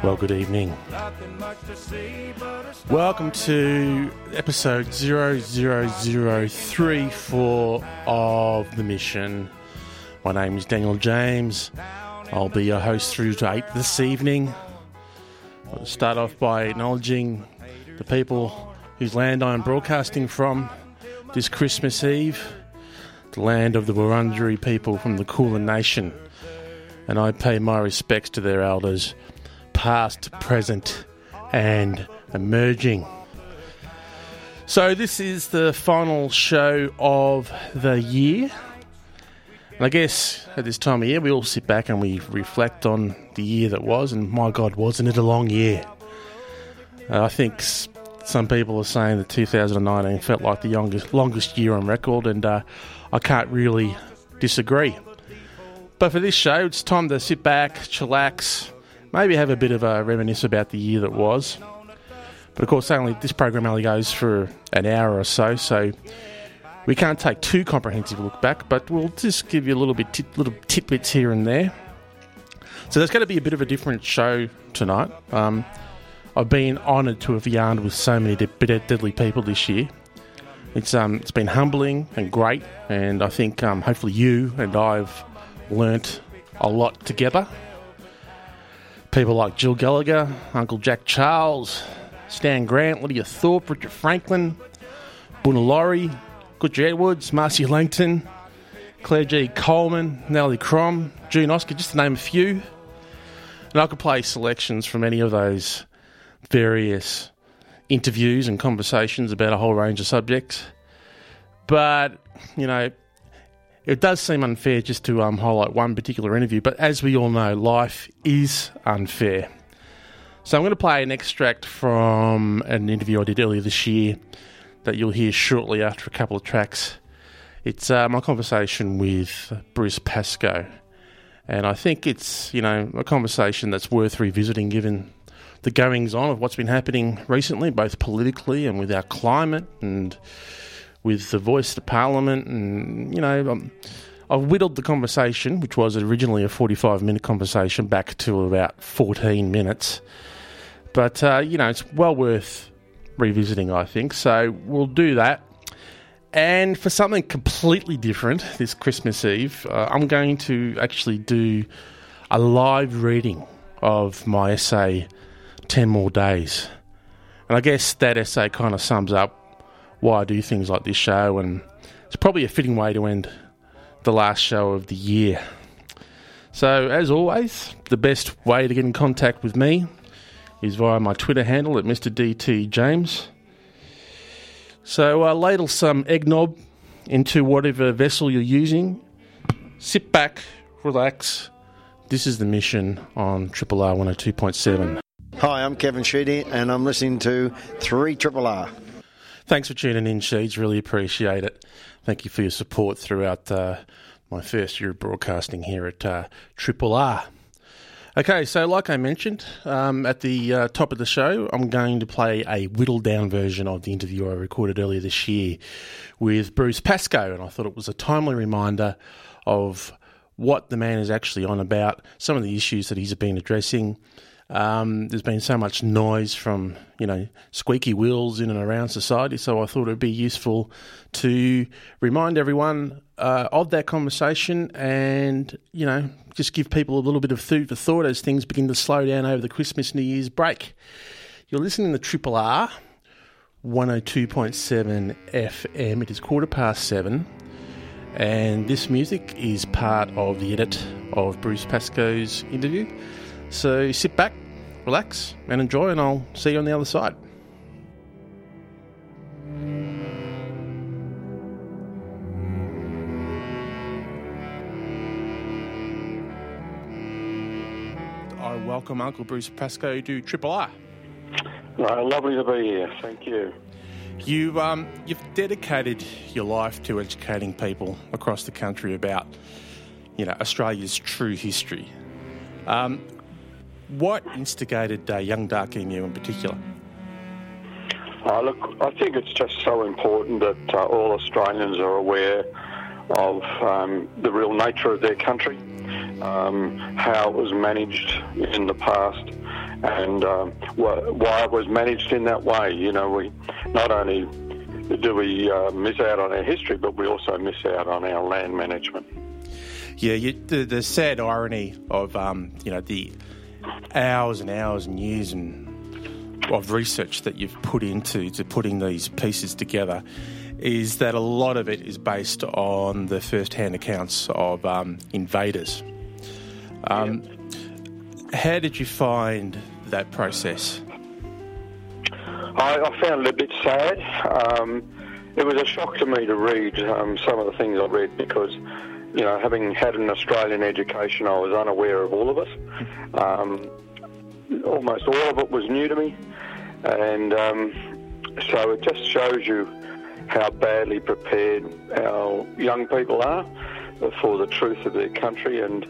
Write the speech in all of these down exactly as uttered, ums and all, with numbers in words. Well, good evening. Welcome to episode zero zero zero three four of The Mission. My name is Daniel James. I'll be your host through to eight this evening. I'll start off by acknowledging the people whose land I am broadcasting from this Christmas Eve, the land of the Wurundjeri people from the Kulin Nation, and I pay my respects to their elders, past, present and emerging. So this is the final show of the year. And I guess at this time of year we all sit back and we reflect on the year that was, and my God, wasn't it a long year? Uh, I think s- some people are saying that two thousand nineteen felt like the youngest, longest year on record, and uh, I can't really disagree. But for this show, it's time to sit back, chillax, maybe have a bit of a reminisce about the year that was. But of course, only this program only goes for an hour or so, so we can't take too comprehensive a look back, but we'll just give you a little bit, tit, little tidbits here and there. So there's going to be a bit of a different show tonight. Um, I've been honoured to have yarned with so many de- deadly people this year. It's um, it's been humbling and great, and I think um, hopefully you and I've learnt a lot together. People like Jill Gallagher, Uncle Jack Charles, Stan Grant, Lydia Thorpe, Richard Franklin, Boona Laurie, Gutjie Edwards, Marcy Langton, Claire G. Coleman, Nellie Crom, June Oscar, just to name a few. And I could play selections from any of those various interviews and conversations about a whole range of subjects. But, you know, it does seem unfair just to um, highlight one particular interview, but as we all know, life is unfair. So I'm going to play an extract from an interview I did earlier this year that you'll hear shortly after a couple of tracks. It's uh, my conversation with Bruce Pascoe, and I think it's, you know, a conversation that's worth revisiting given the goings-on of what's been happening recently, both politically and with our climate and with the voice to Parliament. And, you know, um, I've whittled the conversation, which was originally a forty-five minute conversation, back to about fourteen minutes. But, uh, you know, it's well worth revisiting, I think. So we'll do that. And for something completely different this Christmas Eve, uh, I'm going to actually do a live reading of my essay, ten more days. And I guess that essay kind of sums up why I do things like this show, and it's probably a fitting way to end the last show of the year. So, as always, the best way to get in contact with me is via my Twitter handle at Mister D T James. So, uh, ladle some eggnog into whatever vessel you're using. Sit back, relax. This is The Mission on Triple R one oh two point seven. Hi, I'm Kevin Sheedy, and I'm listening to three Triple R. Thanks for tuning in, Sheeds. Really appreciate it. Thank you for your support throughout uh, my first year of broadcasting here at uh, Triple R. Okay, so like I mentioned um, at the uh, top of the show, I'm going to play a whittled-down version of the interview I recorded earlier this year with Bruce Pascoe, and I thought it was a timely reminder of what the man is actually on about, some of the issues that he's been addressing. Um, there's been so much noise from, you know, squeaky wheels in and around society, so I thought it would be useful to remind everyone uh, of that conversation and, you know, just give people a little bit of food for thought as things begin to slow down over the Christmas New Year's break. You're listening to Triple R, one oh two point seven F M. It is quarter past seven, and this music is part of the edit of Bruce Pascoe's interview. So sit back, relax, and enjoy, and I'll see you on the other side. I welcome Uncle Bruce Pascoe to Triple R. Uh, lovely to be here. Thank you. You, um, you've dedicated your life to educating people across the country about, you know, Australia's true history. Um, what instigated uh, Young Dark Emu in particular? Uh, look, I think it's just so important that uh, all Australians are aware of um, the real nature of their country, um, how it was managed in the past, and um, wh- why it was managed in that way. You know, we not only do we uh, miss out on our history, but we also miss out on our land management. Yeah, you, the, the sad irony of um, you know the hours and hours and years and of research that you've put into to putting these pieces together is that a lot of it is based on the first-hand accounts of um, invaders. Um, yep. How did you find that process? I, I found it a bit sad. Um, it was a shock to me to read um, some of the things I read because, you know, having had an Australian education, I was unaware of all of it. Um, almost all of it was new to me. And um, so it just shows you how badly prepared our young people are for the truth of their country. And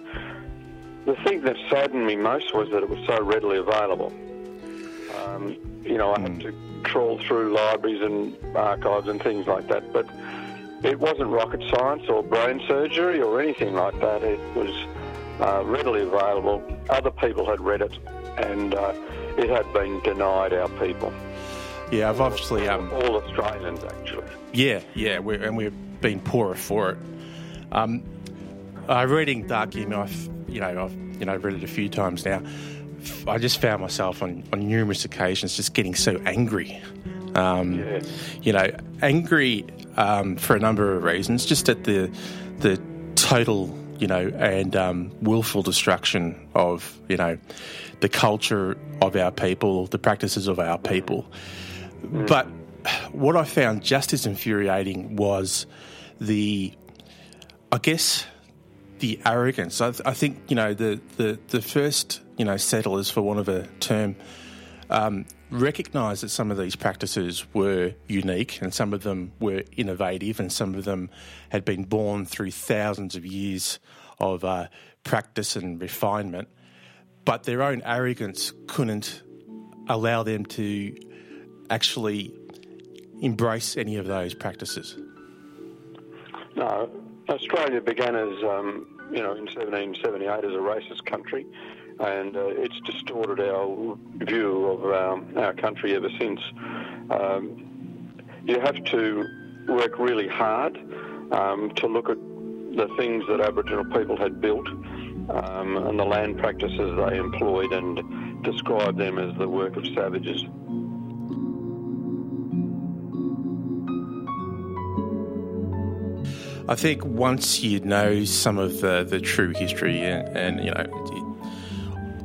the thing that saddened me most was that it was so readily available. Um, you know, I had to trawl through libraries and archives and things like that, but it wasn't rocket science or brain surgery or anything like that. It was uh, readily available. Other people had read it, and uh, it had been denied our people. Yeah, I've obviously... Um, all Australians, actually. Yeah, yeah, we're, and we've been poorer for it. Um, uh, reading Dark Emu, I've, you know, I've you know, read it a few times now. I just found myself on, on numerous occasions just getting so angry. Um, yeah. You know, angry um, for a number of reasons, just at the the total, you know, and um, willful destruction of, you know, the culture of our people, the practices of our people. But what I found just as infuriating was the, I guess, the arrogance. I, th- I think, you know, the, the, the first, you know, settlers, for want of a term, um, recognised that some of these practices were unique and some of them were innovative and some of them had been born through thousands of years of uh, practice and refinement. But their own arrogance couldn't allow them to actually embrace any of those practices? No. Australia began as, um, you know, in seventeen seventy-eight as a racist country, and uh, it's distorted our view of um, our country ever since. Um, you have to work really hard um, to look at the things that Aboriginal people had built um, and the land practices they employed and describe them as the work of savages. I think once you know some of the, the true history and, and, you know,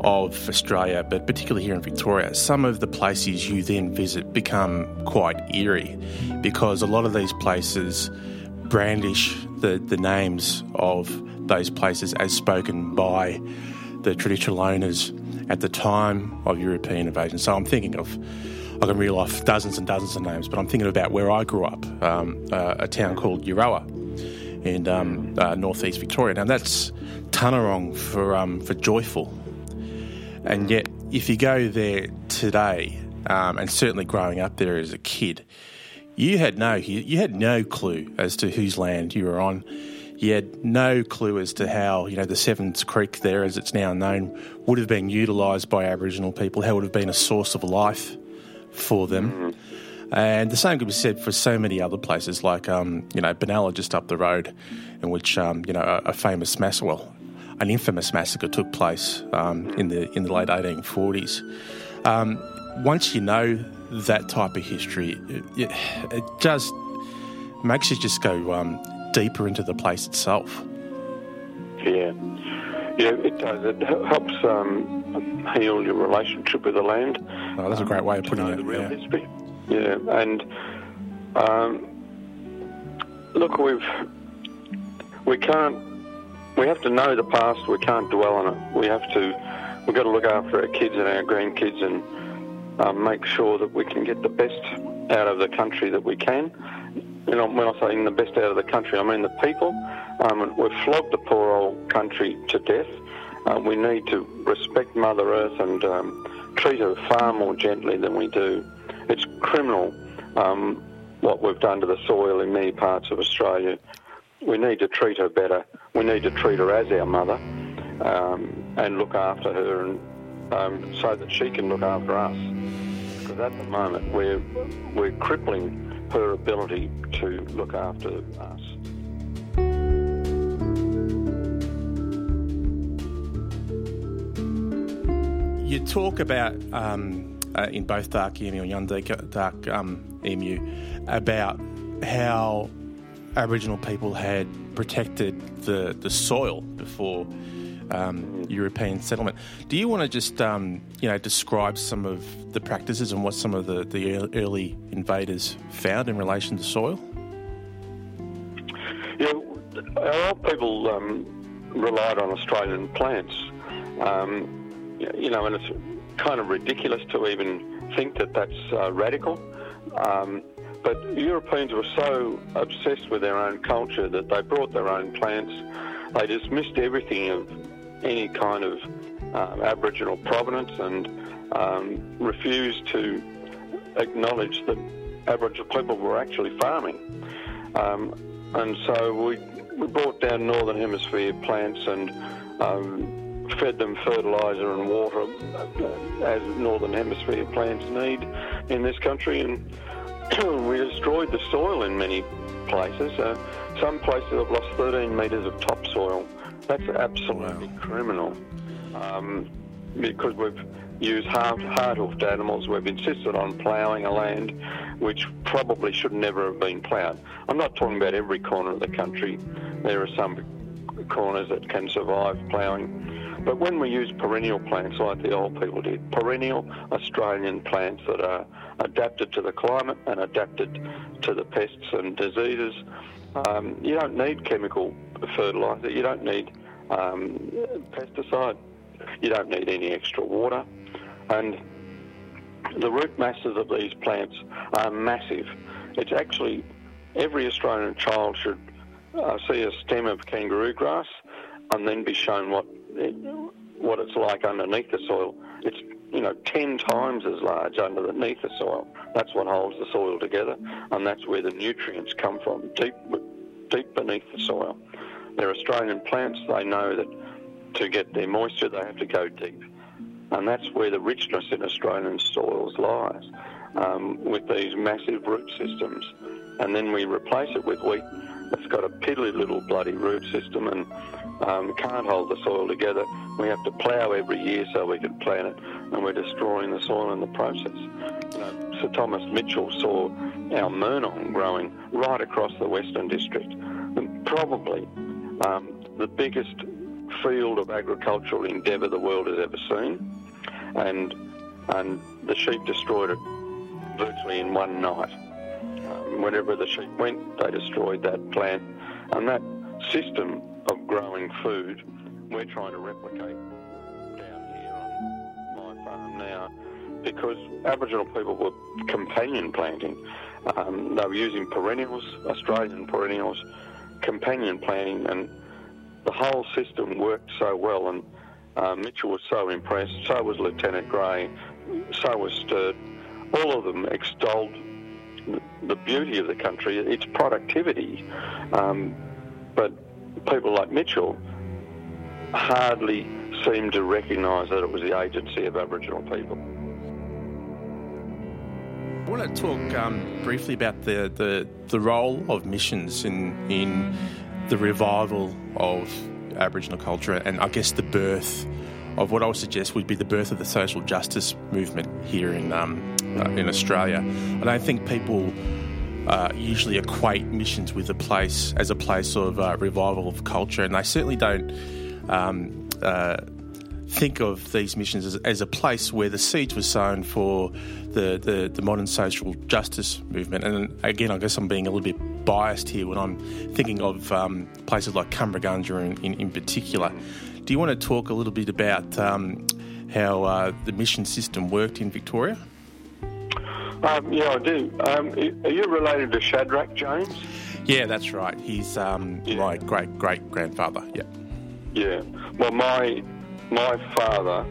of Australia, but particularly here in Victoria, some of the places you then visit become quite eerie because a lot of these places brandish the, the names of those places as spoken by the traditional owners at the time of European invasion. So I'm thinking of... I can reel off dozens and dozens of names, but I'm thinking about where I grew up, um, uh, a town called Euroa in um, uh, northeast Victoria. Now, that's Tanarong for um, for joyful. And yet, if you go there today, um, and certainly growing up there as a kid, you had no you had no clue as to whose land you were on. You had no clue as to how, you know, the Sevens Creek there, as it's now known, would have been utilised by Aboriginal people, how it would have been a source of life for them. And the same could be said for so many other places, like um, you know, Benalla just up the road, in which um, you know a, a famous mass, well, an infamous massacre took place um, in the in the late eighteen forties. Um, once you know that type of history, it, it, it just makes you just go um, deeper into the place itself. Yeah, yeah, it does. It helps. Um heal your relationship with the land. Oh, that's a great way of putting it. The real history. Yeah, and um, look, we've we can't we have to know the past. We can't dwell on it. We have to we've got to look after our kids and our grandkids and um, make sure that we can get the best out of the country that we can. You know, when I say in the best out of the country, I mean the people. Um, we've flogged the poor old country to death. Uh, we need to respect Mother Earth and um, treat her far more gently than we do. It's criminal um, what we've done to the soil in many parts of Australia. We need to treat her better. We need to treat her as our mother um, and look after her and um, so that she can look after us. Because at the moment we're, we're crippling her ability to look after us. You talk about, um, uh, in both Dark Emu and Young Dark um, Emu, about how Aboriginal people had protected the, the soil before um, European settlement. Do you want to just, um, you know, describe some of the practices and what some of the, the early invaders found in relation to soil? Yeah, our old people um, relied on Australian plants. Um, You know, and it's kind of ridiculous to even think that that's uh, radical. Um, but Europeans were so obsessed with their own culture that they brought their own plants. They dismissed everything of any kind of um, Aboriginal provenance and um, refused to acknowledge that Aboriginal people were actually farming. Um, and so we, we brought down Northern Hemisphere plants and Um, fed them fertiliser and water as Northern Hemisphere plants need in this country, and we destroyed the soil in many places. Uh, some places have lost thirteen metres of topsoil. That's absolutely wow. criminal um, because we've used hard, hard-hoofed animals. We've insisted on ploughing a land which probably should never have been ploughed. I'm not talking about every corner of the country. There are some corners that can survive ploughing. But when we use perennial plants like the old people did, perennial Australian plants that are adapted to the climate and adapted to the pests and diseases, um, you don't need chemical fertiliser, you don't need um, pesticide, you don't need any extra water. And the root masses of these plants are massive. It's actually, every Australian child should uh, see a stem of kangaroo grass and then be shown what It, what it's like underneath the soil. It's, you know, ten times as large underneath the soil. That's what holds the soil together, and that's where the nutrients come from, deep deep beneath the soil. They're Australian plants. They know that to get their moisture, they have to go deep. And that's where the richness in Australian soils lies, um, with these massive root systems. And then we replace it with wheat. It's got a piddly little bloody root system and um, can't hold the soil together. We have to plough every year so we can plant it, and we're destroying the soil in the process. You know, Sir Thomas Mitchell saw our Murnong growing right across the Western District, and probably um, the biggest field of agricultural endeavour the world has ever seen, and, and the sheep destroyed it virtually in one night. Um, whenever the sheep went, they destroyed that plant. And that system of growing food, we're trying to replicate down here on my farm now, because Aboriginal people were companion planting. Um, they were using perennials, Australian perennials, companion planting, and the whole system worked so well. And uh, Mitchell was so impressed, so was Lieutenant Gray, so was Sturt. All of them extolled the beauty of the country, its productivity. Um, but people like Mitchell hardly seem to recognise that it was the agency of Aboriginal people. I want to talk um, briefly about the, the, the role of missions in, in the revival of Aboriginal culture, and I guess the birth of what I would suggest would be the birth of the social justice movement here in um, uh, in Australia. I don't think people uh, usually equate missions with a place as a place of uh, revival of culture, and they certainly don't um, uh, think of these missions as, as a place where the seeds were sown for the, the, the modern social justice movement. And again, I guess I'm being a little bit biased here when I'm thinking of um, places like Cummeragunja in, in, in particular. Do you want to talk a little bit about um, how uh, the mission system worked in Victoria? Um, yeah, I do. Um, are you related to Shadrach James? Yeah, that's right. He's um, yeah. my great-great-grandfather, yeah. Yeah. Well, my my father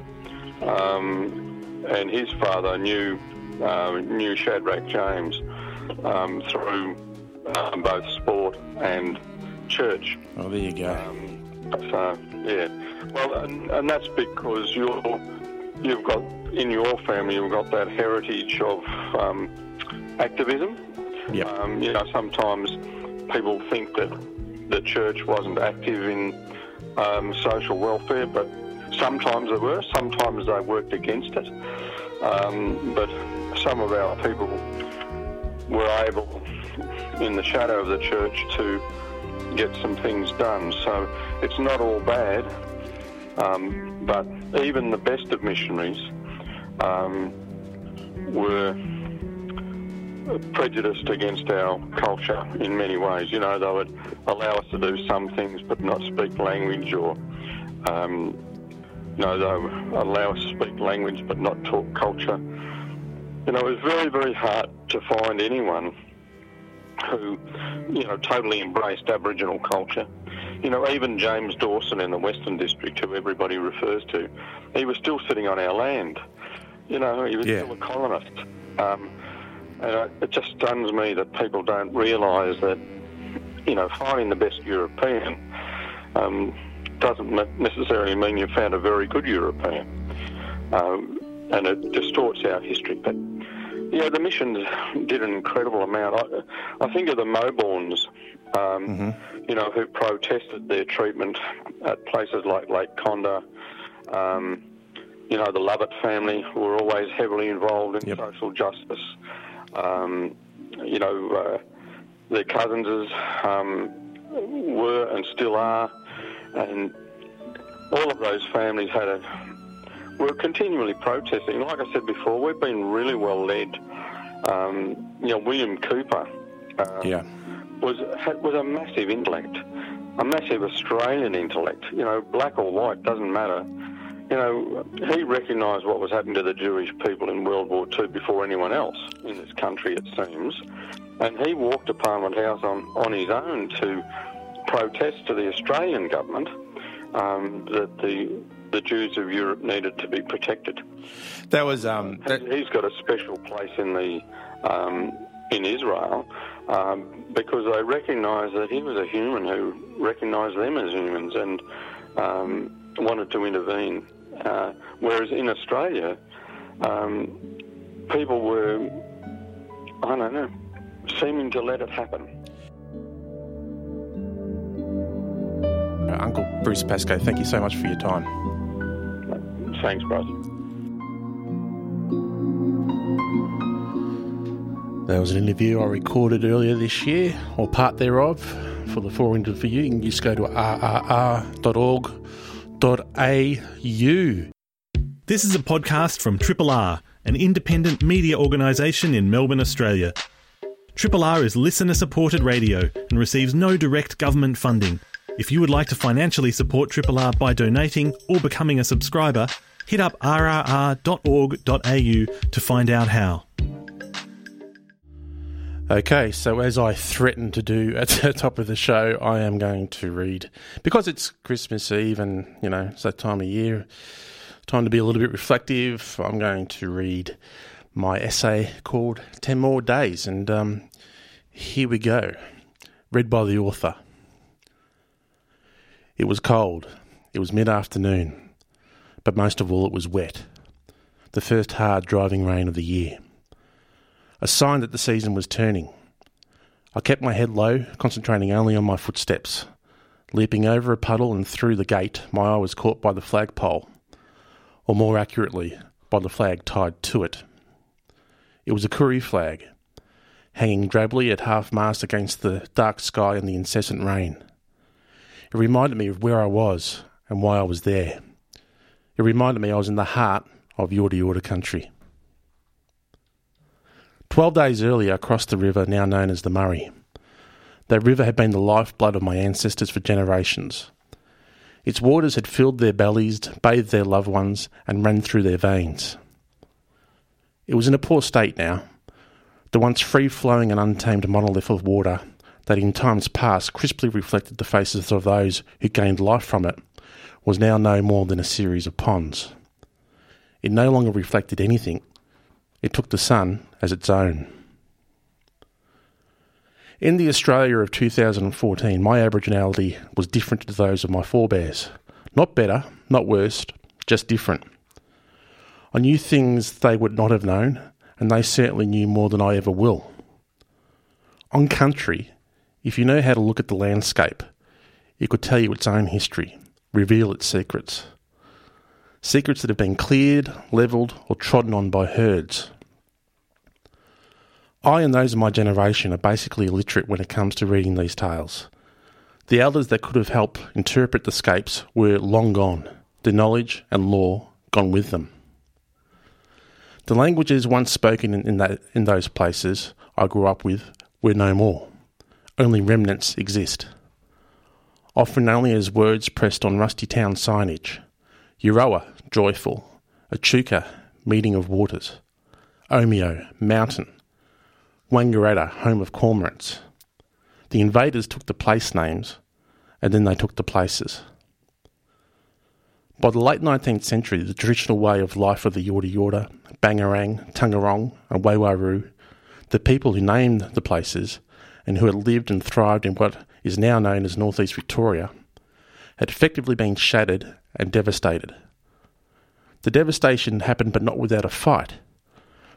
um, and his father knew uh, knew Shadrach James um, through uh, both sport and church. Oh, there you go. Um, so, yeah. Well, and, and that's because you're, you've got, in your family, you've got that heritage of um, activism. Yep. Um, you know, sometimes people think that the church wasn't active in um, social welfare, but sometimes they were, sometimes they worked against it. Um, but some of our people were able, in the shadow of the church, to get some things done. So it's not all bad, um, but even the best of missionaries um, were prejudiced against our culture in many ways. You know, they would allow us to do some things but not speak language, or um, you know, they would allow us to speak language but not talk culture. You know, it was very, very hard to find anyone who, you know, totally embraced Aboriginal culture. You know, even James Dawson in the Western District, who everybody refers to, he was still sitting on our land. You know, he was yeah. still a colonist. Um, and it just stuns me that people don't realise that, you know, finding the best European um, doesn't necessarily mean you found a very good European. Um, and it distorts our history, but... Yeah, the missions did an incredible amount. I, I think of the Moborns, um, mm-hmm. you know, who protested their treatment at places like Lake Conda. Um, you know, the Lovett family, who were always heavily involved in yep. social justice. Um, you know, uh, their cousins um, were and still are, and all of those families had a... We're continually protesting. Like I said before, we've been really well led. Um, you know, William Cooper um, yeah. was was a massive intellect, a massive Australian intellect. You know, black or white, doesn't matter. You know, he recognised what was happening to the Jewish people in World War Two before anyone else in this country, it seems. And he walked to Parliament House on, on his own to protest to the Australian government um, that the... the Jews of Europe needed to be protected. That was um, that... he's got a special place in the um, in Israel um, because they recognised that he was a human who recognised them as humans and um, wanted to intervene. Uh, whereas in Australia, um, people were, I don't know, seeming to let it happen. Uncle Bruce Pascoe, thank you so much for your time. Thanks, brother. That was an interview I recorded earlier this year, or part thereof. For the full interview, you can just go to r r r dot org dot a u. This is a podcast from Triple R, an independent media organisation in Melbourne, Australia. Triple R is listener-supported radio and receives no direct government funding. If you would like to financially support Triple R by donating or becoming a subscriber, hit up r r r dot org dot a u to find out how. Okay, so as I threatened to do at the top of the show, I am going to read, because it's Christmas Eve and, you know, it's that time of year, time to be a little bit reflective. I'm going to read my essay called ten More Days, and um, here we go, read by the author. It was cold. It was mid-afternoon. But most of all, it was wet. The first hard driving rain of the year. A sign that the season was turning. I kept my head low, concentrating only on my footsteps. Leaping over a puddle and through the gate, my eye was caught by the flagpole. Or more accurately, by the flag tied to it. It was a Koori flag, hanging drably at half-mast against the dark sky and the incessant rain. It reminded me of where I was and why I was there. It reminded me I was in the heart of Yorta Yorta country. Twelve days earlier, I crossed the river now known as the Murray. That river had been the lifeblood of my ancestors for generations. Its waters had filled their bellies, bathed their loved ones, and ran through their veins. It was in a poor state now, the once free-flowing and untamed monolith of water that in times past crisply reflected the faces of those who gained life from it, was now no more than a series of ponds. It no longer reflected anything. It took the sun as its own. In the Australia of two thousand fourteen, my Aboriginality was different to those of my forebears. Not better, not worse, just different. I knew things they would not have known, and they certainly knew more than I ever will. On country, if you know how to look at the landscape, it could tell you its own history, reveal its secrets. Secrets that have been cleared, levelled, or trodden on by herds. I and those of my generation are basically illiterate when it comes to reading these tales. The elders that could have helped interpret the scapes were long gone, their knowledge and lore gone with them. The languages once spoken in, in, that, in those places I grew up with were no more. Only remnants exist, often only as words pressed on rusty town signage. Euroa, joyful. Echuca, meeting of waters. Omeo, mountain. Wangaratta, home of cormorants. The invaders took the place names, and then they took the places. By the late nineteenth century, the traditional way of life of the Yorta Yorta, Bangarang, Tanarong and Waiwaru, the people who named the places and who had lived and thrived in what is now known as northeast Victoria, had effectively been shattered and devastated. The devastation happened but not without a fight.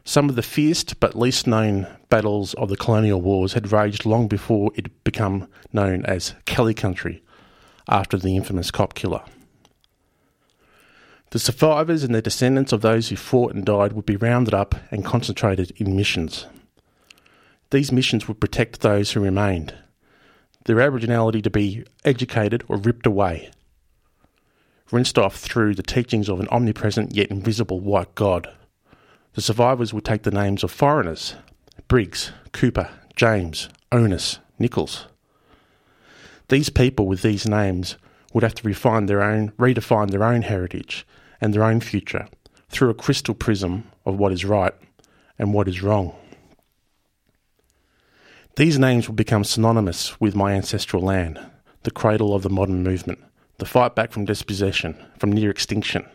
Some of the fiercest but least known battles of the colonial wars had raged long before it had become known as Kelly Country, after the infamous cop killer. The survivors and their descendants of those who fought and died would be rounded up and concentrated in missions. These missions would protect those who remained, their Aboriginality to be educated or ripped away, rinsed off through the teachings of an omnipresent yet invisible white god. The survivors would take the names of foreigners, Briggs, Cooper, James, Onus, Nichols. These people with these names would have to refine their own, redefine their own heritage and their own future through a crystal prism of what is right and what is wrong. These names would become synonymous with my ancestral land, the cradle of the modern movement, the fight back from dispossession, from near extinction.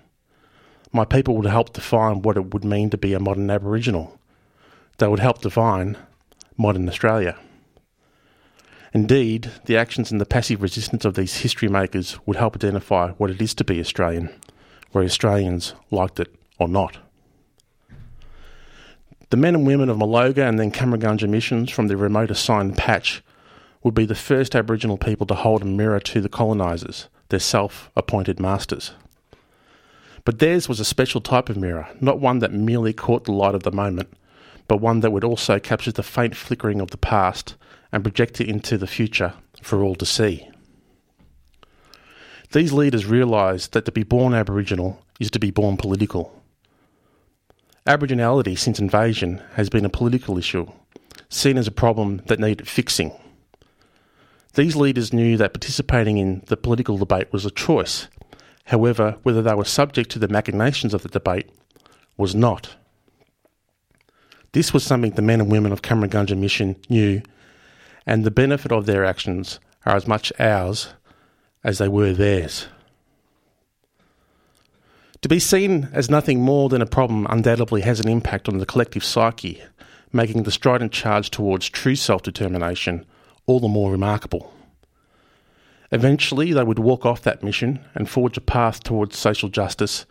My people would help define what it would mean to be a modern Aboriginal. They would help define modern Australia. Indeed, the actions and the passive resistance of these history makers would help identify what it is to be Australian, whether Australians liked it or not. The men and women of Maloga and then Cummeragunja missions from the remote assigned patch would be the first Aboriginal people to hold a mirror to the colonisers, their self-appointed masters. But theirs was a special type of mirror, not one that merely caught the light of the moment, but one that would also capture the faint flickering of the past and project it into the future for all to see. These leaders realised that to be born Aboriginal is to be born political. Aboriginality since invasion has been a political issue, seen as a problem that needed fixing. These leaders knew that participating in the political debate was a choice. However, whether they were subject to the machinations of the debate was not. This was something the men and women of Cummeragunja Mission knew, and the benefit of their actions are as much ours as they were theirs. To be seen as nothing more than a problem undoubtedly has an impact on the collective psyche, making the strident charge towards true self-determination all the more remarkable. Eventually, they would walk off that mission and forge a path towards social justice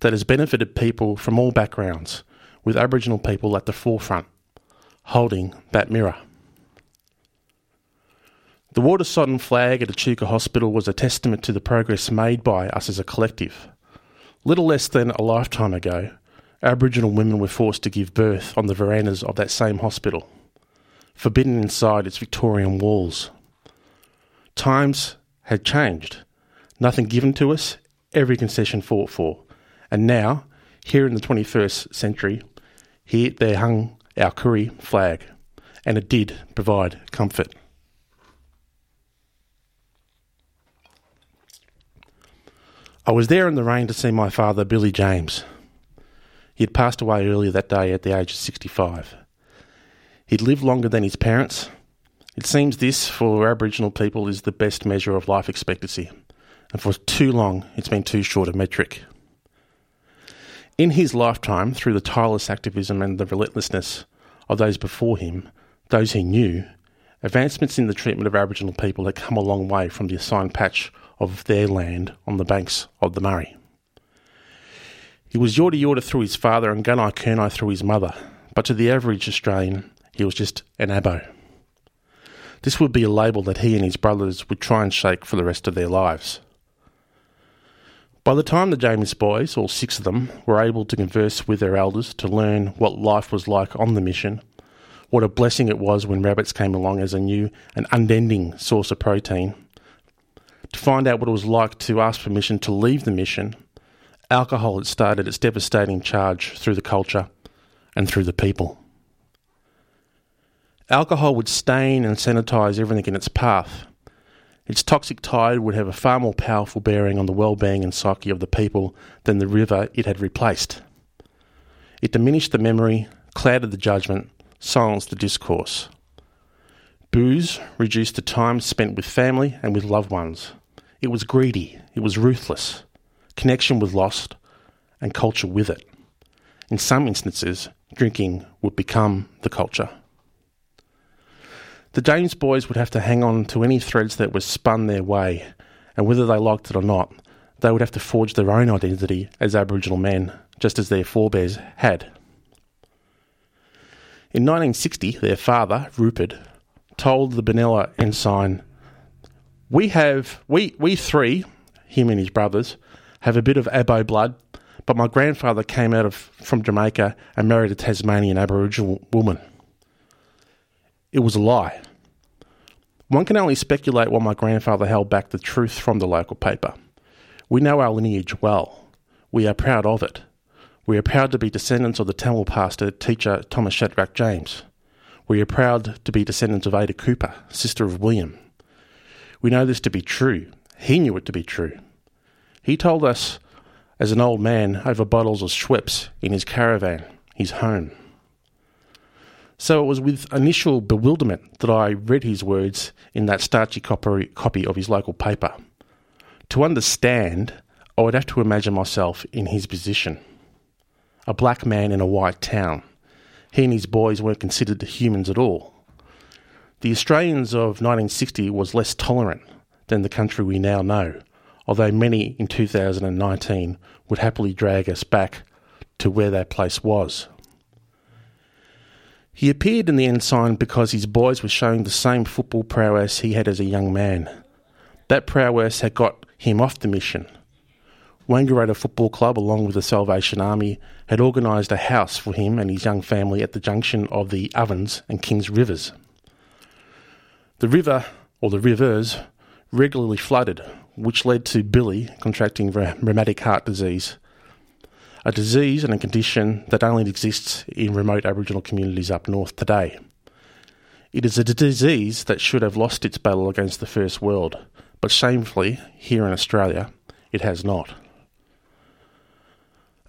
that has benefited people from all backgrounds, with Aboriginal people at the forefront, holding that mirror. The water-sodden flag at Echuca Hospital was a testament to the progress made by us as a collective. Little less than a lifetime ago, Aboriginal women were forced to give birth on the verandas of that same hospital, forbidden inside its Victorian walls. Times had changed. Nothing given to us, every concession fought for. And now, here in the twenty-first century, here there hung our Koori flag, and it did provide comfort. I was there in the rain to see my father, Billy James. He had passed away earlier that day at the age of sixty-five. He'd lived longer than his parents. It seems this, for Aboriginal people, is the best measure of life expectancy, and for too long it's been too short a metric. In his lifetime, through the tireless activism and the relentlessness of those before him, those he knew, advancements in the treatment of Aboriginal people had come a long way from the assigned patch of their land on the banks of the Murray. He was Yorta Yorta through his father and Gunai Kurnai through his mother, but to the average Australian, he was just an Abbo. This would be a label that he and his brothers would try and shake for the rest of their lives. By the time the James boys, all six of them, were able to converse with their elders to learn what life was like on the mission, what a blessing it was when rabbits came along as a new and unending source of protein, to find out what it was like to ask permission to leave the mission, alcohol had started its devastating charge through the culture and through the people. Alcohol would stain and sanitise everything in its path. Its toxic tide would have a far more powerful bearing on the well-being and psyche of the people than the river it had replaced. It diminished the memory, clouded the judgment, silenced the discourse. Booze reduced the time spent with family and with loved ones. It was greedy, it was ruthless. Connection was lost, and culture with it. In some instances, drinking would become the culture. The James boys would have to hang on to any threads that were spun their way, and whether they liked it or not, they would have to forge their own identity as Aboriginal men, just as their forebears had. In nineteen sixty, their father, Rupert, told the Benalla ensign, We have, we, we three, him and his brothers, have a bit of Abbo blood, but my grandfather came out of from Jamaica and married a Tasmanian Aboriginal woman. It was a lie. One can only speculate why my grandfather held back the truth from the local paper. We know our lineage well. We are proud of it. We are proud to be descendants of the Tamil pastor teacher Thomas Shadrach James. We are proud to be descendants of Ada Cooper, sister of William. We know this to be true. He knew it to be true. He told us as an old man over bottles of Schweppes in his caravan, his home. So it was with initial bewilderment that I read his words in that starchy copy of his local paper. To understand, I would have to imagine myself in his position. A black man in a white town. He and his boys weren't considered humans at all. The Australians of nineteen sixty was less tolerant than the country we now know, although many in two thousand nineteen would happily drag us back to where that place was. He appeared in the ensign because his boys were showing the same football prowess he had as a young man. That prowess had got him off the mission. Wangaratta Football Club, along with the Salvation Army, had organised a house for him and his young family at the junction of the Ovens and Kings Rivers. The river, or the rivers, regularly flooded, which led to Billy contracting rheumatic heart disease, a disease and a condition that only exists in remote Aboriginal communities up north today. It is a disease that should have lost its battle against the First World, but shamefully, here in Australia, it has not.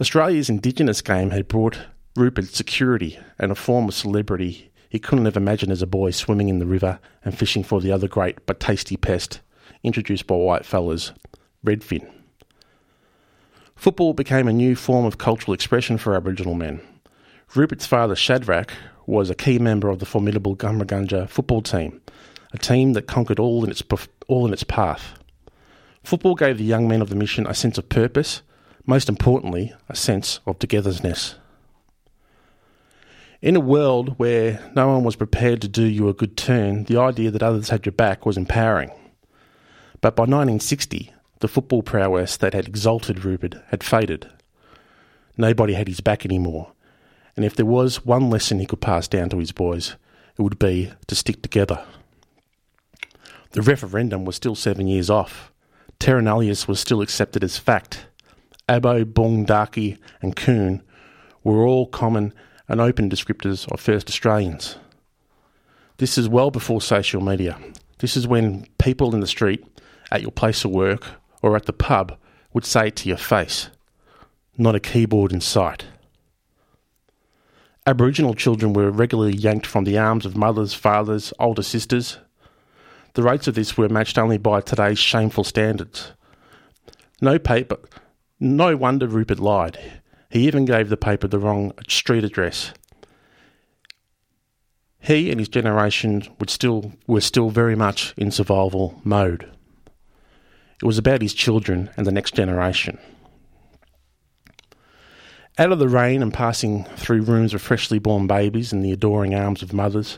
Australia's Indigenous game had brought Rupert security and a form of celebrity he couldn't have imagined as a boy swimming in the river and fishing for the other great but tasty pest introduced by white fellas, redfin. Football became a new form of cultural expression for Aboriginal men. Rupert's father, Shadrach, was a key member of the formidable Cummeragunja football team, a team that conquered all in its all in its path. Football gave the young men of the mission a sense of purpose, most importantly, a sense of togetherness. In a world where no one was prepared to do you a good turn, the idea that others had your back was empowering. But by nineteen sixty, the football prowess that had exalted Rupert had faded. Nobody had his back anymore, and if there was one lesson he could pass down to his boys, it would be to stick together. The referendum was still seven years off. Terra Nullius was still accepted as fact. Abbo, Bong, Darkie and Coon were all common and open descriptors of first Australians. This is well before social media. This is when people in the street, at your place of work, or at the pub would say it to your face. Not a keyboard in sight. Aboriginal children were regularly yanked from the arms of mothers, fathers, older sisters. The rates of this were matched only by today's shameful standards. No paper, no wonder Rupert lied. He even gave the paper the wrong street address. He and his generation would still, were still very much in survival mode. It was about his children and the next generation. Out of the rain and passing through rooms of freshly born babies and the adoring arms of mothers,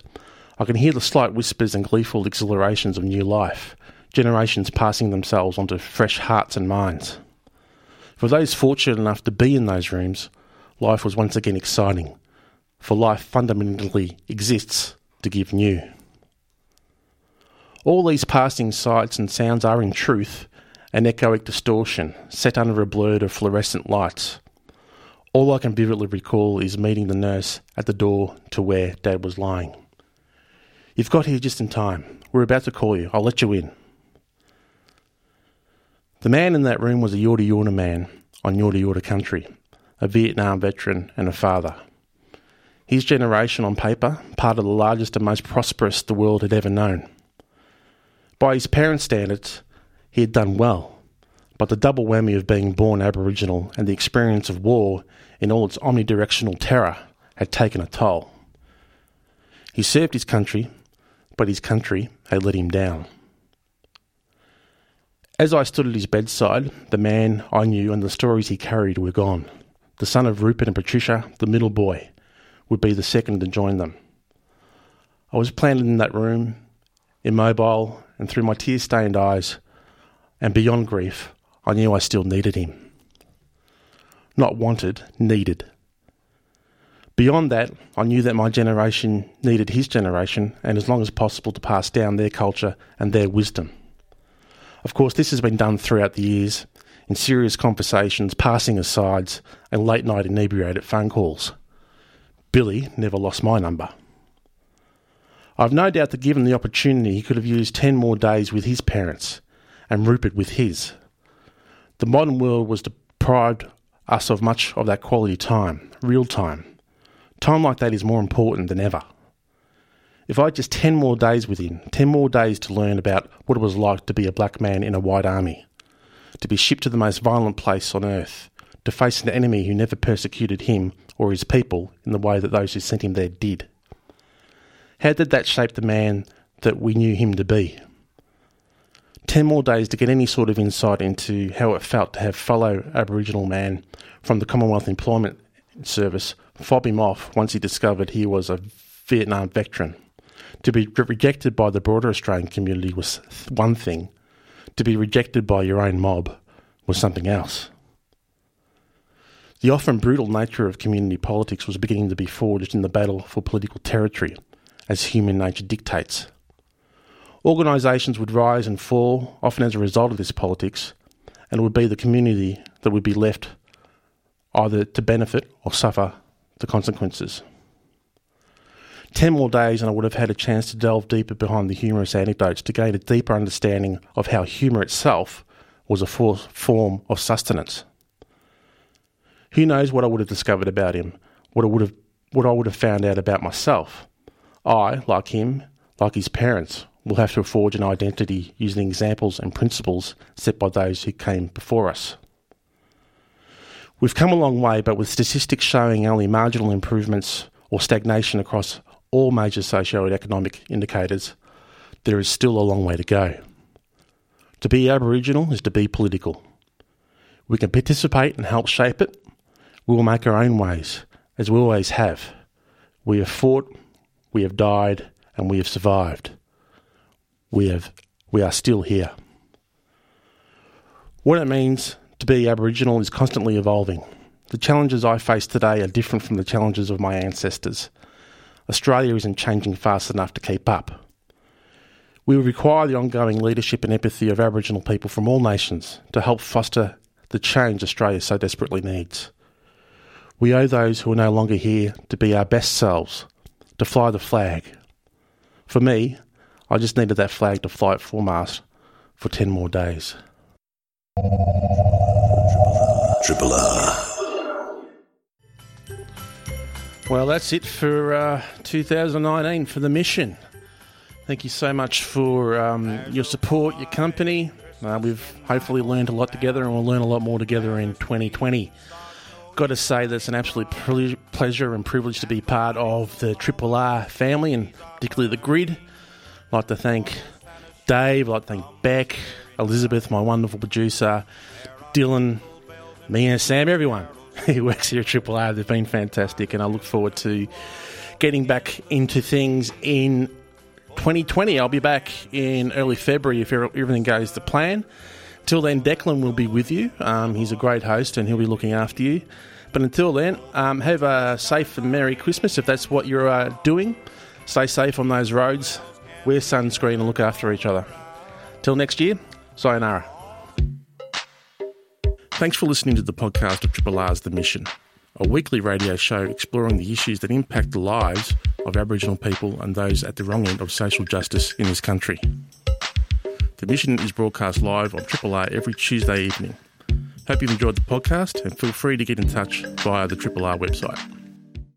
I can hear the slight whispers and gleeful exhilarations of new life, generations passing themselves onto fresh hearts and minds. For those fortunate enough to be in those rooms, life was once again exciting, for life fundamentally exists to give new. All these passing sights and sounds are in truth an echoic distortion set under a blur of fluorescent lights. All I can vividly recall is meeting the nurse at the door to where Dad was lying. "You've got here just in time. We're about to call you. I'll let you in." The man in that room was a Yorta Yorta man on Yorta Yorta country, a Vietnam veteran and a father. His generation on paper, part of the largest and most prosperous the world had ever known. By his parents' standards, he had done well. But the double whammy of being born Aboriginal and the experience of war in all its omnidirectional terror had taken a toll. He served his country, but his country had let him down. As I stood at his bedside, the man I knew and the stories he carried were gone. The son of Rupert and Patricia, the middle boy, would be the second to join them. I was planted in that room, immobile, and through my tear-stained eyes, and beyond grief, I knew I still needed him. Not wanted, needed. Beyond that, I knew that my generation needed his generation, and as long as possible to pass down their culture and their wisdom. Of course, this has been done throughout the years, in serious conversations, passing asides, and late-night inebriated phone calls. Billy never lost my number. I've no doubt that given the opportunity, he could have used ten more days with his parents, and Rupert with his. The modern world was deprived us of much of that quality time, real time. Time like that is more important than ever. If I had just ten more days with him, ten more days to learn about what it was like to be a black man in a white army, to be shipped to the most violent place on earth, to face an enemy who never persecuted him or his people in the way that those who sent him there did. How did that shape the man that we knew him to be? Ten more days to get any sort of insight into how it felt to have fellow Aboriginal man from the Commonwealth Employment Service fob him off once he discovered he was a Vietnam veteran. To be rejected by the broader Australian community was one thing. To be rejected by your own mob was something else. The often brutal nature of community politics was beginning to be forged in the battle for political territory, as human nature dictates. Organisations would rise and fall, often as a result of this politics, and it would be the community that would be left either to benefit or suffer the consequences. Ten more days and I would have had a chance to delve deeper behind the humorous anecdotes to gain a deeper understanding of how humour itself was a for- form of sustenance. Who knows what I would have discovered about him, what I would have, what I would have found out about myself. I, like him, like his parents, we'll have to forge an identity using examples and principles set by those who came before us. We've come a long way, but with statistics showing only marginal improvements or stagnation across all major socio-economic indicators, there is still a long way to go. To be Aboriginal is to be political. We can participate and help shape it. We will make our own ways, as we always have. We have fought, we have died, and we have survived. We have, we are still here. What it means to be Aboriginal is constantly evolving. The challenges I face today are different from the challenges of my ancestors. Australia isn't changing fast enough to keep up. We require the ongoing leadership and empathy of Aboriginal people from all nations to help foster the change Australia so desperately needs. We owe those who are no longer here to be our best selves, to fly the flag. For me, I just needed that flag to fly at full mast for ten more days. Triple R. Well, that's it for uh, twenty nineteen for The Mission. Thank you so much for um, your support, your company. Uh, we've hopefully learned a lot together, and we'll learn a lot more together in twenty twenty. Got to say that it's an absolute pleasure and privilege to be part of the Triple R family, and particularly the grid. I'd like to thank Dave, I'd like to thank Beck, Elizabeth, my wonderful producer, Dylan, me and Sam, everyone who works here at Triple R. They've been fantastic, and I look forward to getting back into things in twenty twenty. I'll be back in early February if everything goes to plan. Till then, Declan will be with you. Um, he's a great host and he'll be looking after you. But until then, um, have a safe and Merry Christmas if that's what you're uh, doing. Stay safe on those roads. Wear sunscreen and look after each other. Till next year, sayonara. Thanks for listening to the podcast of Triple R's The Mission, a weekly radio show exploring the issues that impact the lives of Aboriginal people and those at the wrong end of social justice in this country. The Mission is broadcast live on Triple R every Tuesday evening. Hope you've enjoyed the podcast and feel free to get in touch via the Triple R website.